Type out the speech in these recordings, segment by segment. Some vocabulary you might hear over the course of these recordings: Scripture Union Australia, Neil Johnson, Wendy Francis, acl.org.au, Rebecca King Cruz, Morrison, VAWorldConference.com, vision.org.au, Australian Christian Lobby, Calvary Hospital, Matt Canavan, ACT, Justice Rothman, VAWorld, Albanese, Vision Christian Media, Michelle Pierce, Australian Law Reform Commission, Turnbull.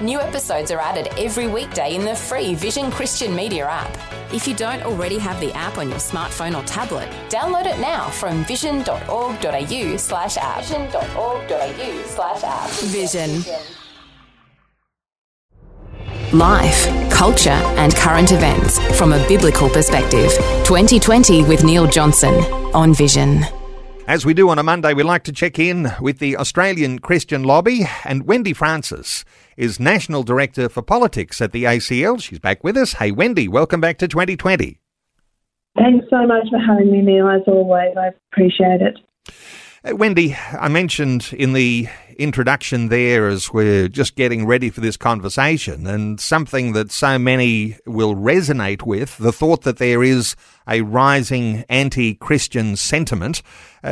New episodes are added every weekday in the free Vision Christian Media app. If you don't already have the app on your smartphone or tablet, download it now from vision.org.au/app. vision.org.au/app. Vision. Life, culture and current events from a biblical perspective. 2020 with Neil Johnson on Vision. As we do on a Monday, we like to check in with the Australian Christian Lobby, and Wendy Francis is National Director for Politics at the ACL. She's back with us. Hey, Wendy, welcome back to 2020. Thanks so much for having me, Neil, as always. I appreciate it. Wendy, I mentioned in the introduction there as we're just getting ready for this conversation, and something that so many will resonate with, the thought that there is a rising anti-Christian sentiment.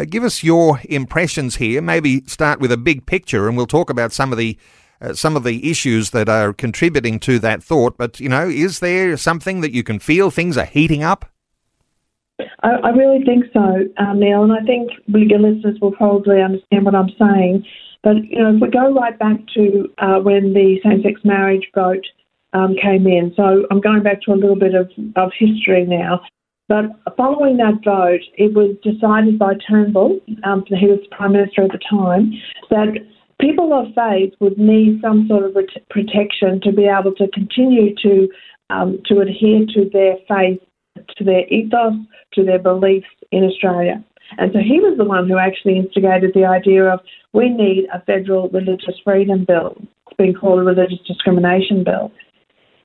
Give us your impressions here. Maybe start with a big picture, and we'll talk about some of the issues that are contributing to that thought. But you know, is there something that you can feel? Things are heating up. I really think so, Neil, and I think your listeners will probably understand what I'm saying. But you know, if we go right back to when the same-sex marriage vote came in, so I'm going back to a little bit of history now. But following that vote, it was decided by Turnbull, he was Prime Minister at the time, that people of faith would need some sort of protection to be able to continue to adhere to their faith, to their ethos, to their beliefs in Australia. And so he was the one who actually instigated the idea of we need a federal religious freedom bill. It's been called a religious discrimination bill.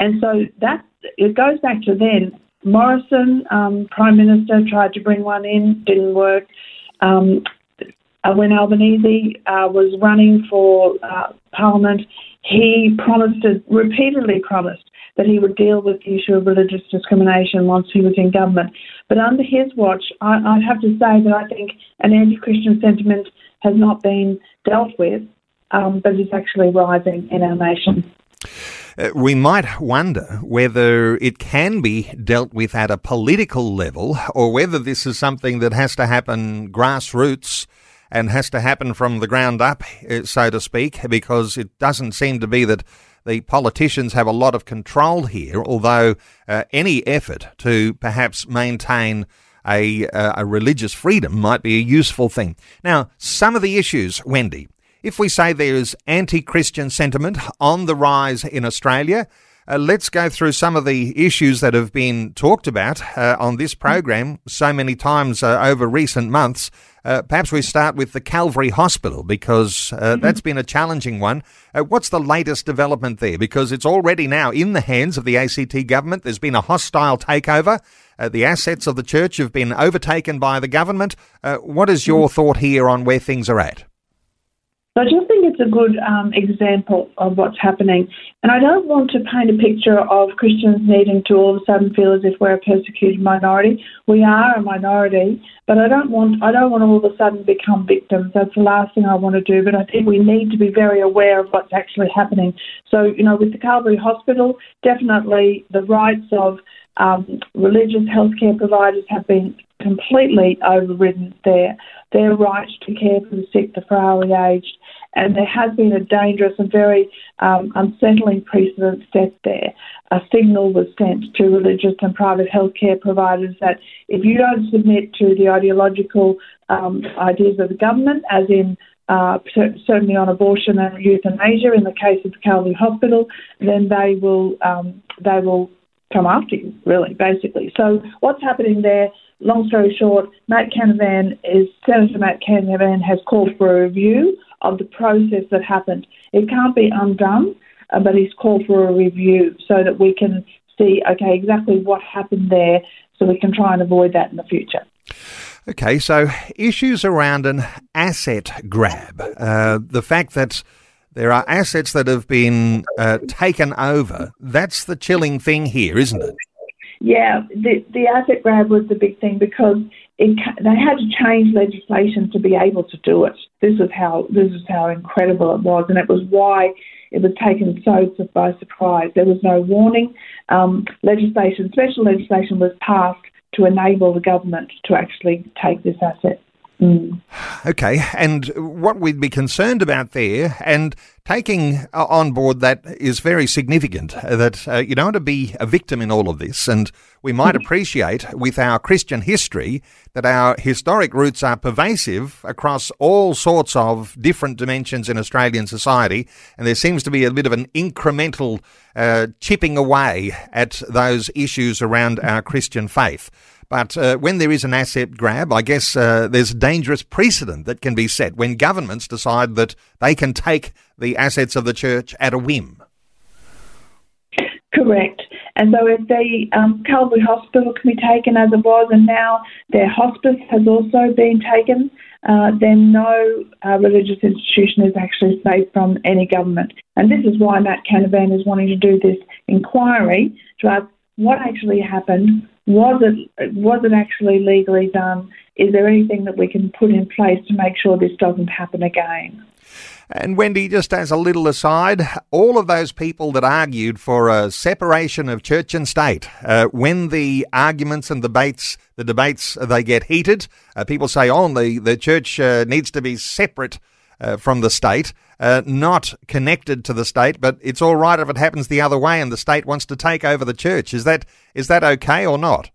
And so that it goes back to then. Morrison, Prime Minister, tried to bring one in, didn't work. When Albanese was running for Parliament, he repeatedly promised that he would deal with the issue of religious discrimination once he was in government. But under his watch, I'd have to say that I think an anti-Christian sentiment has not been dealt with, but is actually rising in our nation. We might wonder whether it can be dealt with at a political level, or whether this is something that has to happen grassroots and has to happen from the ground up, so to speak, because it doesn't seem to be that the politicians have a lot of control here, although any effort to perhaps maintain a religious freedom might be a useful thing. Now, some of the issues, Wendy. If we say there is anti-Christian sentiment on the rise in Australia, let's go through some of the issues that have been talked about on this program so many times over recent months. Perhaps we start with the Calvary Hospital, because that's been a challenging one. What's the latest development there? Because it's already now in the hands of the ACT government. There's been a hostile takeover. The assets of the church have been overtaken by the government. What is your thought here on where things are at? So I just think it's a good example of what's happening. And I don't want to paint a picture of Christians needing to all of a sudden feel as if we're a persecuted minority. We are a minority, but I don't want to all of a sudden become victims. That's the last thing I want to do. But I think we need to be very aware of what's actually happening. So, you know, with the Calvary Hospital, definitely the rights of religious healthcare providers have been completely overridden there. Their right to care for the sick, the frail, the aged, and there has been a dangerous and very unsettling precedent set there. A signal was sent to religious and private healthcare providers that if you don't submit to the ideological ideas of the government, as in certainly on abortion and euthanasia, in the case of the Calvary Hospital, then they will come after you, really, basically. So what's happening there, long story short, Senator Matt Canavan has called for a review of the process that happened. It can't be undone, but he's called for a review so that we can see, okay, exactly what happened there, so we can try and avoid that in the future. Okay, so issues around an asset grab. The fact that there are assets that have been taken over. That's the chilling thing here, isn't it? Yeah, the asset grab was the big thing, because they had to change legislation to be able to do it. This is how incredible it was, and it was why it was taken so by surprise. There was no warning. Special legislation was passed to enable the government to actually take this asset. Mm. Okay, and what we'd be concerned about there, and taking on board that is very significant, that you don't want to be a victim in all of this, and we might appreciate with our Christian history that our historic roots are pervasive across all sorts of different dimensions in Australian society, and there seems to be a bit of an incremental chipping away at those issues around our Christian faith. But when there is an asset grab, I guess there's a dangerous precedent that can be set when governments decide that they can take the assets of the church at a whim. Correct. And so if the Calvary Hospital can be taken as it was, and now their hospice has also been taken, then no religious institution is actually safe from any government. And this is why Matt Canavan is wanting to do this inquiry to ask what actually happened. Was it actually legally done? Is there anything that we can put in place to make sure this doesn't happen again? And Wendy, just as a little aside, all of those people that argued for a separation of church and state, when the arguments and debates, they get heated, people say, the church needs to be separate from the state, not connected to the state, but it's all right if it happens the other way and the state wants to take over the church. Is that okay or not?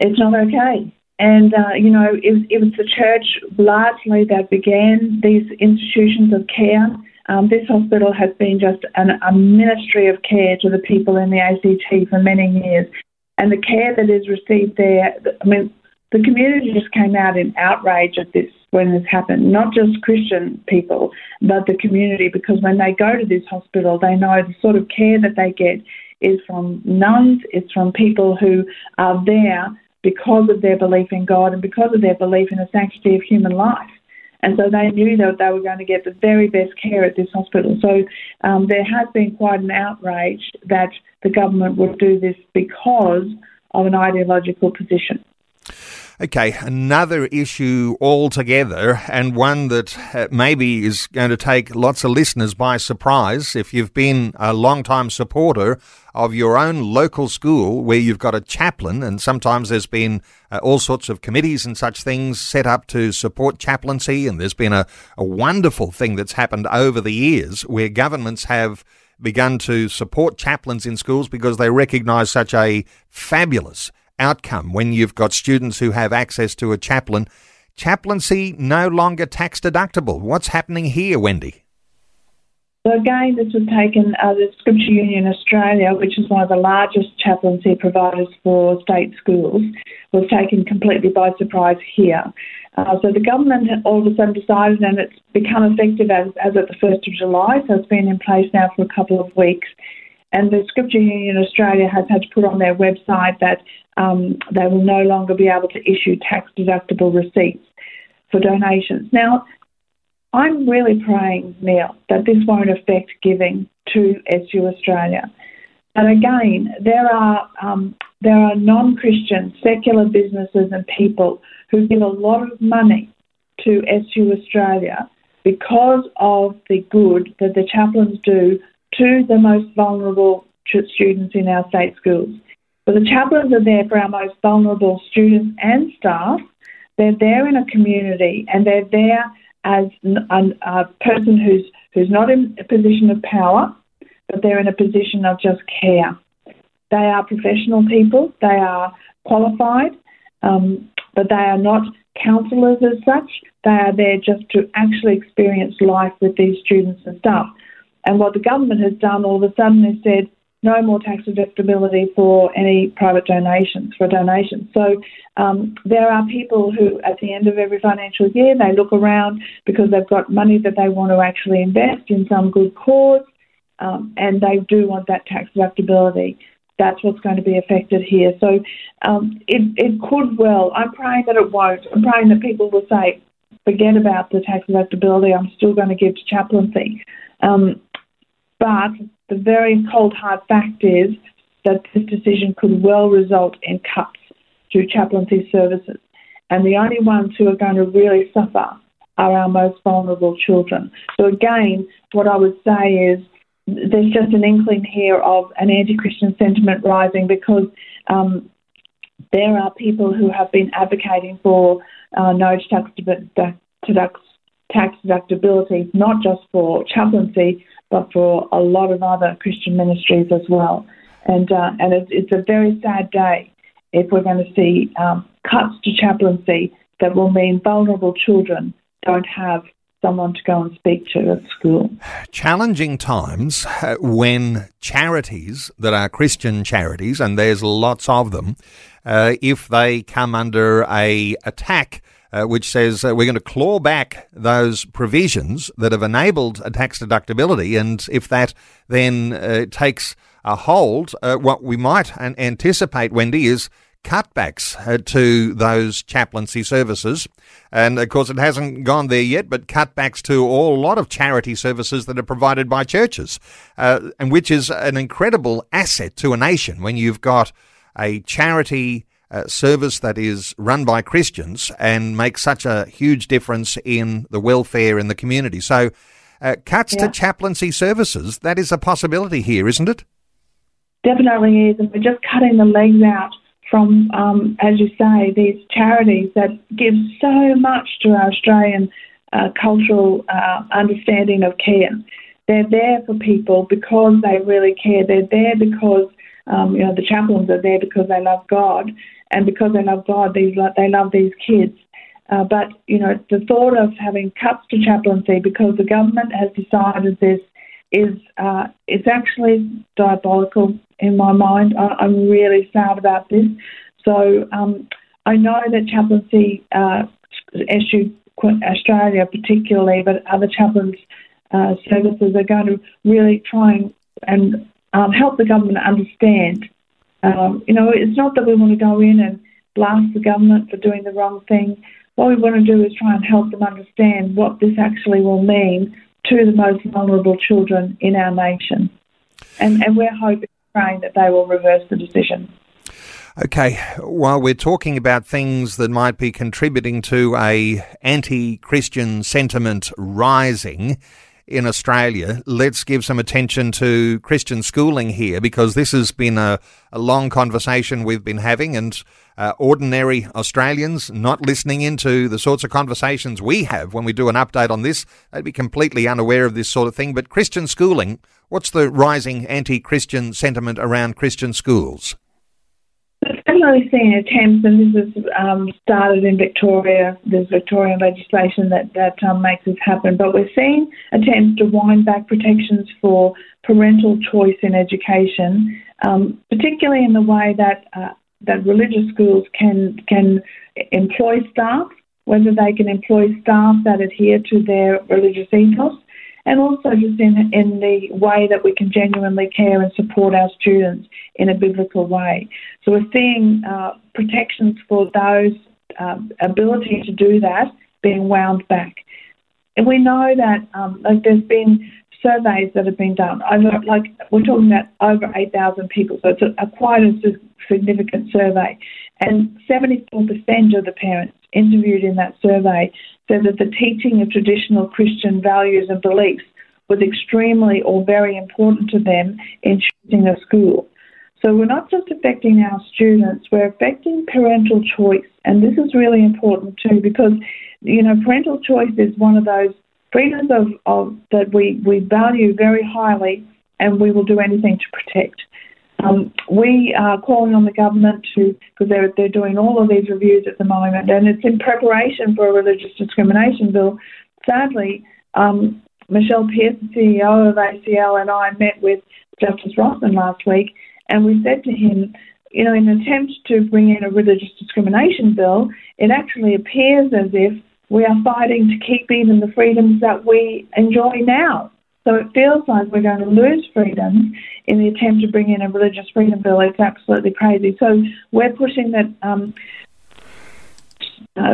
It's not okay. And, it was the church largely that began these institutions of care. This hospital has been just a ministry of care to the people in the ACT for many years. And the care that is received there, the community just came out in outrage at this when this happened, not just Christian people, but the community, because when they go to this hospital, they know the sort of care that they get is from nuns, it's from people who are there because of their belief in God and because of their belief in the sanctity of human life. And so they knew that they were going to get the very best care at this hospital. So there has been quite an outrage that the government would do this because of an ideological position. Okay, another issue altogether, and one that maybe is going to take lots of listeners by surprise if you've been a long-time supporter of your own local school where you've got a chaplain, and sometimes there's been all sorts of committees and such things set up to support chaplaincy, and there's been a wonderful thing that's happened over the years where governments have begun to support chaplains in schools because they recognise such a fabulous outcome when you've got students who have access to a chaplain. Chaplaincy no longer tax deductible. What's happening here, Wendy? So again, this was taken, the Scripture Union Australia, which is one of the largest chaplaincy providers for state schools, was taken completely by surprise here. So the government all of a sudden decided, and it's become effective as of the 1st of July, so it's been in place now for a couple of weeks. And the Scripture Union Australia has had to put on their website that they will no longer be able to issue tax-deductible receipts for donations. Now, I'm really praying, Neil, that this won't affect giving to SU Australia. And again, there are non-Christian, secular businesses and people who give a lot of money to SU Australia because of the good that the chaplains do to the most vulnerable students in our state schools. So the chaplains are there for our most vulnerable students and staff. They're there in a community, and they're there as a person who's not in a position of power, but they're in a position of just care. They are professional people. They are qualified, but they are not counsellors as such. They are there just to actually experience life with these students and staff. And what the government has done all of a sudden is said, no more tax deductibility for any private donations, for donations. So there are people who, at the end of every financial year, they look around because they've got money that they want to actually invest in some good cause, and they do want that tax deductibility. That's what's going to be affected here. So it could well. I'm praying that it won't. I'm praying that people will say, forget about the tax deductibility, I'm still going to give to chaplaincy. But the very cold hard fact is that this decision could well result in cuts to chaplaincy services. And the only ones who are going to really suffer are our most vulnerable children. So again, what I would say is there's just an inkling here of an anti-Christian sentiment rising because there are people who have been advocating for no tax deductibility, not just for chaplaincy, but for a lot of other Christian ministries as well. And it's a very sad day if we're going to see cuts to chaplaincy that will mean vulnerable children don't have someone to go and speak to at school. Challenging times when charities that are Christian charities, and there's lots of them, if they come under an attack which says we're going to claw back those provisions that have enabled a tax deductibility, and if that then takes a hold, what we might anticipate, Wendy, is cutbacks to those chaplaincy services. And of course it hasn't gone there yet, but cutbacks to a lot of charity services that are provided by churches, and which is an incredible asset to a nation when you've got a charity service that is run by Christians and makes such a huge difference in the welfare in the community. So cuts to chaplaincy services, that is a possibility here, isn't it? Definitely is, and we're just cutting the legs out from, as you say, these charities that give so much to our Australian cultural understanding of care. They're there for people because they really care. They're there because, the chaplains are there because they love God, and because they love God, they love these kids. But, the thought of having cuts to chaplaincy because the government has decided this is actually diabolical in my mind. I'm really sad about this. So I know that Chaplaincy Australia particularly, but other chaplains services are going to really try and help the government understand. It's not that we want to go in and blast the government for doing the wrong thing. What we want to do is try and help them understand what this actually will mean to the most vulnerable children in our nation. And we're hoping, praying that they will reverse the decision. Okay, while we're talking about things that might be contributing to a anti-Christian sentiment rising in Australia, let's give some attention to Christian schooling here, because this has been a long conversation we've been having, and ordinary Australians not listening into the sorts of conversations we have when we do an update on this. They'd be completely unaware of this sort of thing. But Christian schooling, what's the rising anti-Christian sentiment around Christian schools? We've definitely seen attempts, and this is started in Victoria. There's Victorian legislation that makes this happen. But we're seeing attempts to wind back protections for parental choice in education, particularly in the way that religious schools can employ staff, whether they can employ staff that adhere to their religious ethos, and also just in the way that we can genuinely care and support our students in a biblical way. So we're seeing protections for those ability to do that being wound back. And we know that there's been surveys that have been done. We're talking about over 8,000 people, so it's quite a significant survey. And 74% of the parents interviewed in that survey said that the teaching of traditional Christian values and beliefs was extremely or very important to them in choosing a school. So we're not just affecting our students, we're affecting parental choice. And this is really important too, because, parental choice is one of those freedoms that we value very highly, and we will do anything to protect. We are calling on the government because they're doing all of these reviews at the moment, and it's in preparation for a religious discrimination bill. Sadly, Michelle Pierce, the CEO of ACL, and I met with Justice Rothman last week, and we said to him, in an attempt to bring in a religious discrimination bill, it actually appears as if we are fighting to keep even the freedoms that we enjoy now. So it feels like we're going to lose freedom in the attempt to bring in a religious freedom bill. It's absolutely crazy. So we're pushing that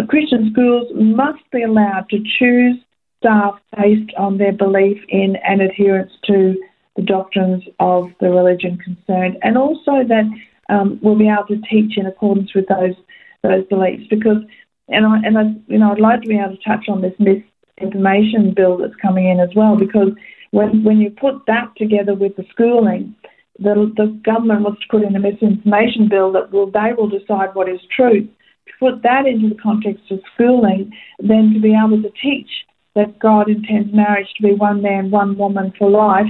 Christian schools must be allowed to choose staff based on their belief in and adherence to the doctrines of the religion concerned, and also that we'll be able to teach in accordance with those beliefs, because And I'd like to be able to touch on this misinformation bill that's coming in as well, because when you put that together with the schooling, the government wants to put in a misinformation bill that they will decide what is truth. To put that into the context of schooling, then to be able to teach that God intends marriage to be one man, one woman for life,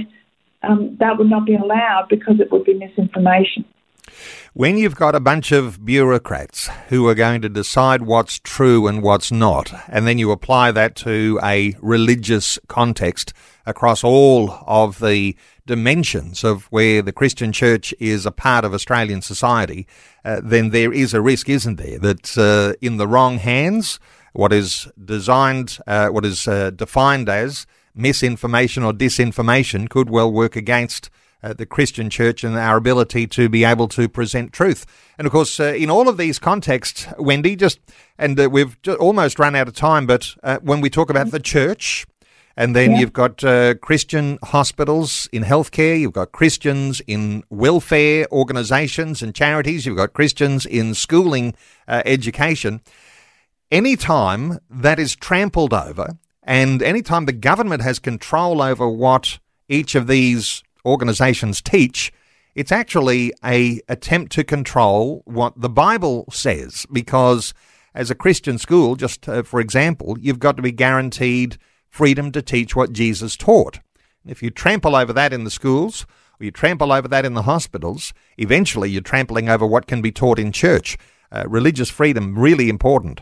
that would not be allowed because it would be misinformation. When you've got a bunch of bureaucrats who are going to decide what's true and what's not, and then you apply that to a religious context across all of the dimensions of where the Christian church is a part of Australian society, then there is a risk, isn't there, that in the wrong hands, what is defined as misinformation or disinformation could well work against the Christian church and our ability to be able to present truth. And of course, in all of these contexts, Wendy, we've almost run out of time, but when we talk about the church, and then you've got Christian hospitals in healthcare, you've got Christians in welfare organisations and charities, you've got Christians in schooling, education. Any time that is trampled over, and any time the government has control over what each of these organisations teach, it's actually an attempt to control what the Bible says, because as a Christian school, just for example, you've got to be guaranteed freedom to teach what Jesus taught. If you trample over that in the schools, or you trample over that in the hospitals, eventually you're trampling over what can be taught in church. Religious freedom, really important.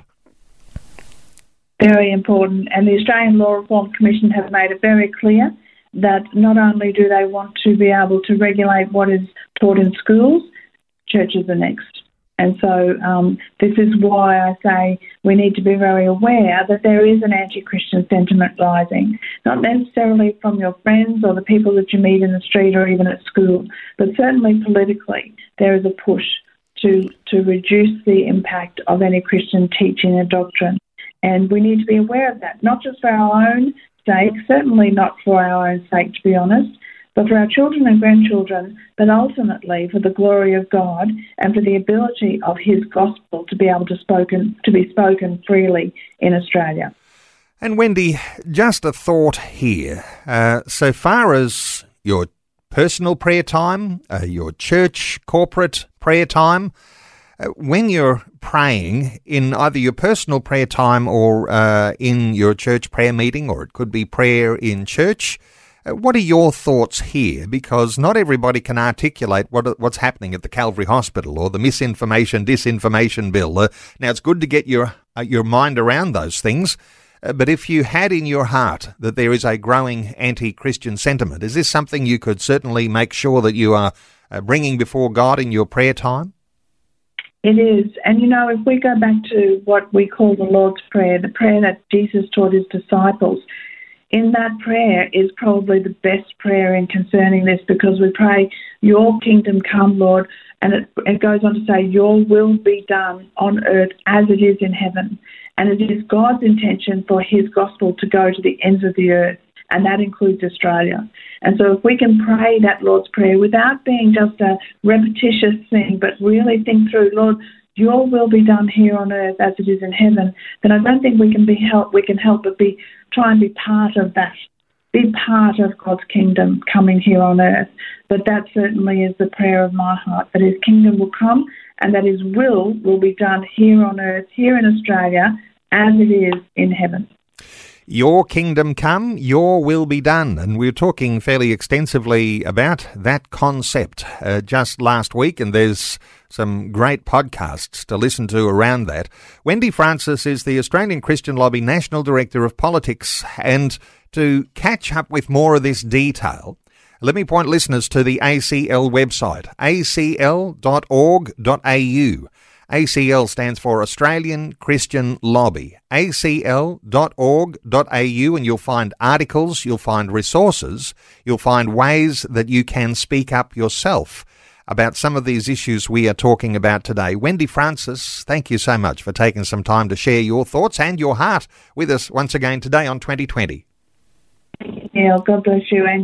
Very important. And the Australian Law Reform Commission have made it very clear that not only do they want to be able to regulate what is taught in schools, churches are next. And so this is why I say we need to be very aware that there is an anti-Christian sentiment rising, not necessarily from your friends or the people that you meet in the street or even at school, but certainly politically there is a push to reduce the impact of any Christian teaching and doctrine. And we need to be aware of that, not just for our own sake, certainly not for our own sake, to be honest, but for our children and grandchildren, but ultimately for the glory of God and for the ability of His gospel to be able to be spoken freely in Australia. And Wendy, just a thought here. So far as your personal prayer time, your church corporate prayer time, when you're praying in either your personal prayer time or in your church prayer meeting, or it could be prayer in church, what are your thoughts here? Because not everybody can articulate what's happening at the Calvary Hospital or the misinformation, disinformation bill. Now, it's good to get your mind around those things, but if you had in your heart that there is a growing anti-Christian sentiment, is this something you could certainly make sure that you are bringing before God in your prayer time? It is. And, you know, if we go back to what we call the Lord's Prayer, the prayer that Jesus taught His disciples, in that prayer is probably the best prayer in concerning this, because we pray, Your kingdom come, Lord, and it goes on to say, Your will be done on earth as it is in heaven. And it is God's intention for His gospel to go to the ends of the earth, and that includes Australia. And so if we can pray that Lord's Prayer without being just a repetitious thing, but really think through, Lord, Your will be done here on earth as it is in heaven, then I don't think we can help but try and be part of that, be part of God's kingdom coming here on earth. But that certainly is the prayer of my heart, that His kingdom will come and that His will be done here on earth, here in Australia, as it is in heaven. Your kingdom come, Your will be done. And we were talking fairly extensively about that concept just last week, and there's some great podcasts to listen to around that. Wendy Francis is the Australian Christian Lobby National Director of Politics. And to catch up with more of this detail, let me point listeners to the ACL website, acl.org.au. ACL stands for Australian Christian Lobby, acl.org.au, and you'll find articles, you'll find resources, you'll find ways that you can speak up yourself about some of these issues we are talking about today. Wendy Francis, thank you so much for taking some time to share your thoughts and your heart with us once again today on 2020. Thank you, Neil. God bless you, Andy.